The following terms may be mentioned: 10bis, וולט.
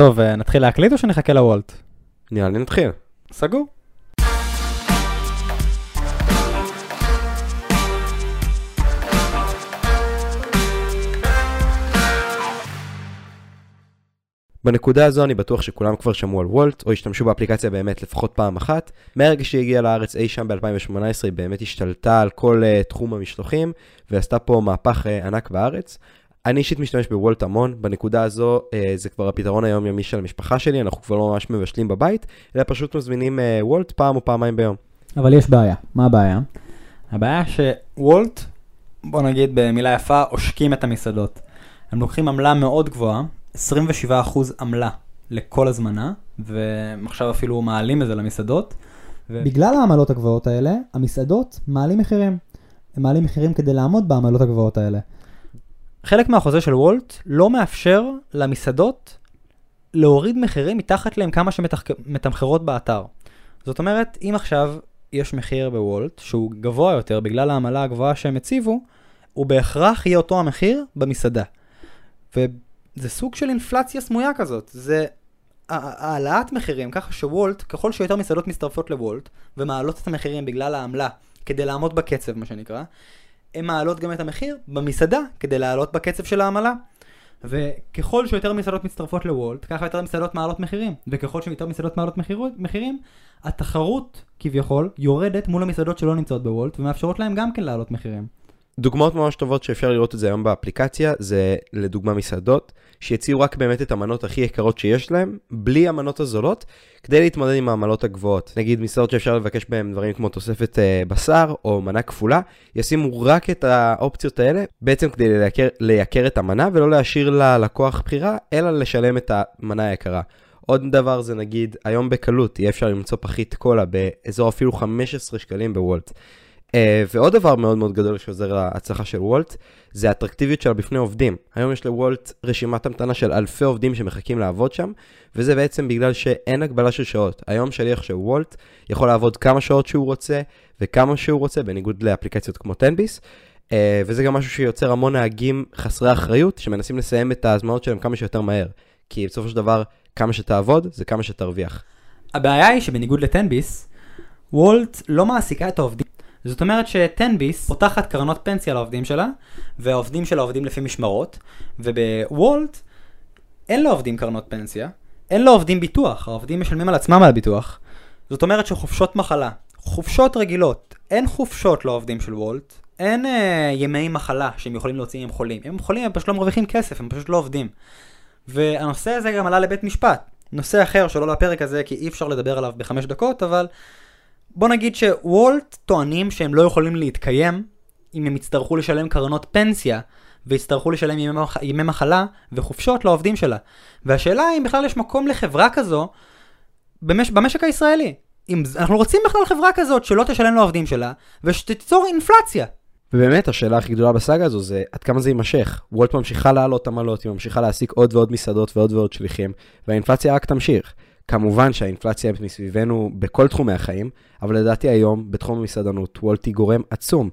טוב, נתחיל להקליט או שנחכה לוולט? נראה לי נתחיל. סגור. בנקודה הזו אני בטוח שכולם כבר שמעו על וולט, או השתמשו באפליקציה באמת לפחות פעם אחת. מהרגע שהיא הגיעה לארץ אי שם ב-2018, היא באמת השתלטה על כל תחום המשלוחים, ועשתה פה מהפך ענק בארץ. אני אישית משתמש בוולט המון, בנקודה הזו זה כבר הפתרון היומיומי של המשפחה שלי, אנחנו כבר לא ממש מבשלים בבית, אלא פשוט מזמינים וולט פעם או פעמיים ביום. אבל יש בעיה, מה הבעיה? הבעיה שוולט, בוא נגיד במילה יפה, עושקים את המסעדות. הם לוקחים עמלה מאוד גבוהה, 27% עמלה לכל הזמנה, ועכשיו אפילו מעלים את זה למסעדות. בגלל העמלות הגבוהות האלה, המסעדות מעלים מחירים. הם מעלים מחירים כדי לעמוד בעמלות הגבוהות האלה. חלק מהחוזה של וולט לא מאפשר למסעדות להוריד מחירים מתחת להם כמה שמתמחרות באתר. זאת אומרת, אם עכשיו יש מחיר בוולט שהוא גבוה יותר בגלל העמלה הגבוהה שהם הציבו, הוא בהכרח יהיה אותו המחיר במסעדה. וזה סוג של אינפלציה סמויה כזאת. זה העלאת מחירים, ככה שוולט, ככל שיותר מסעדות מצטרפות לוולט ומעלות את המחירים בגלל העמלה כדי לעמוד בקצב, מה שנקרא, הם מעלות גם את המחיר במסעדה כדי לעלות בקצב של העמלה. וככל שיותר מסעדות מצטרפות לוולט, ככה יותר מסעדות מעלות מחירים. וככל שיותר מסעדות מעלות מחירים, התחרות כביכול יורדת מול המסעדות שלא נמצאות בוולט, ומאפשרות להם גם כן לעלות מחירים. דוגמאות ממש טובות שאפשר לראות את זה היום באפליקציה, זה לדוגמה מסעדות, שיציעו רק באמת את המנות הכי יקרות שיש להם, בלי המנות הזולות, כדי להתמודד עם העמלות הגבוהות. נגיד מסעדות שאפשר לבקש בהם דברים כמו תוספת בשר או מנה כפולה, ישימו רק את האופציות האלה, בעצם כדי לייקר את המנה ולא להשאיר ללקוח בחירה, אלא לשלם את המנה היקרה. עוד דבר זה נגיד, היום בקלות יהיה אפשר למצוא פחית קולה באזור אפילו 15 שקלים בוולט. ועוד דבר מאוד מאוד גדול שעוזר להצלחה של וולט, זה האטרקטיביות שלה בפני עובדים. היום יש לוולט רשימת המתנה של אלפי עובדים שמחכים לעבוד שם, וזה בעצם בגלל שאין הגבלה של שעות. היום שליח של וולט יכול לעבוד כמה שעות שהוא רוצה, וכמה שהוא רוצה, בניגוד לאפליקציות כמו 10bis, וזה גם משהו שיוצר המון נהגים חסרי אחריות, שמנסים לסיים את ההזמנות שלהם כמה שיותר מהר. כי בסופו של דבר, כמה שתעבוד, זה כמה שתרוויח. הבעיה היא שבניגוד ל-10bis, וולט לא מעסיקה את העובדים. זאת אומרת ש-10bis פותחת קרנות פנסיה לעובדים שלה, והעובדים שלה עובדים לפי משמרות, ובוולט אין לעובדים קרנות פנסיה, אין לעובדים ביטוח, העובדים משלמים על עצמם על ביטוח. זאת אומרת שחופשות מחלה, חופשות רגילות, אין חופשות לעובדים של וולט, אין ימי מחלה שהם יכולים להוציא עם חולים. אם הם חולים הם פשוט לא מרוויחים כסף, הם פשוט לא עובדים. והנושא הזה גם עלה לבית משפט. נושא אחר שלא לפרק הזה כי אי אפשר לדבר עליו בחמש דקות, אבל בוא נגיד שוולט טוענים שהם לא יכולים להתקיים אם הם יצטרכו לשלם קרנות פנסיה ויצטרכו לשלם ימי מחלה וחופשות לעובדים שלה. והשאלה היא אם בכלל יש מקום לחברה כזו במשק הישראלי. אם אנחנו רוצים בכלל חברה כזאת שלא תשלם לעובדים שלה ושתיצור אינפלציה. ובאמת השאלה הכי גדולה בסאגה הזו זה עד כמה זה יימשך. וולט ממשיכה לעלות עמלות, היא ממשיכה להעסיק עוד ועוד מסעדות ועוד ועוד שליחים, והאינפלציה רק תמשיך. כמובן שהאינפלציה מסביבנו בכל תחומי החיים, אבל לדעתי היום בתחום המסעדנות וולט היא גורם עצום.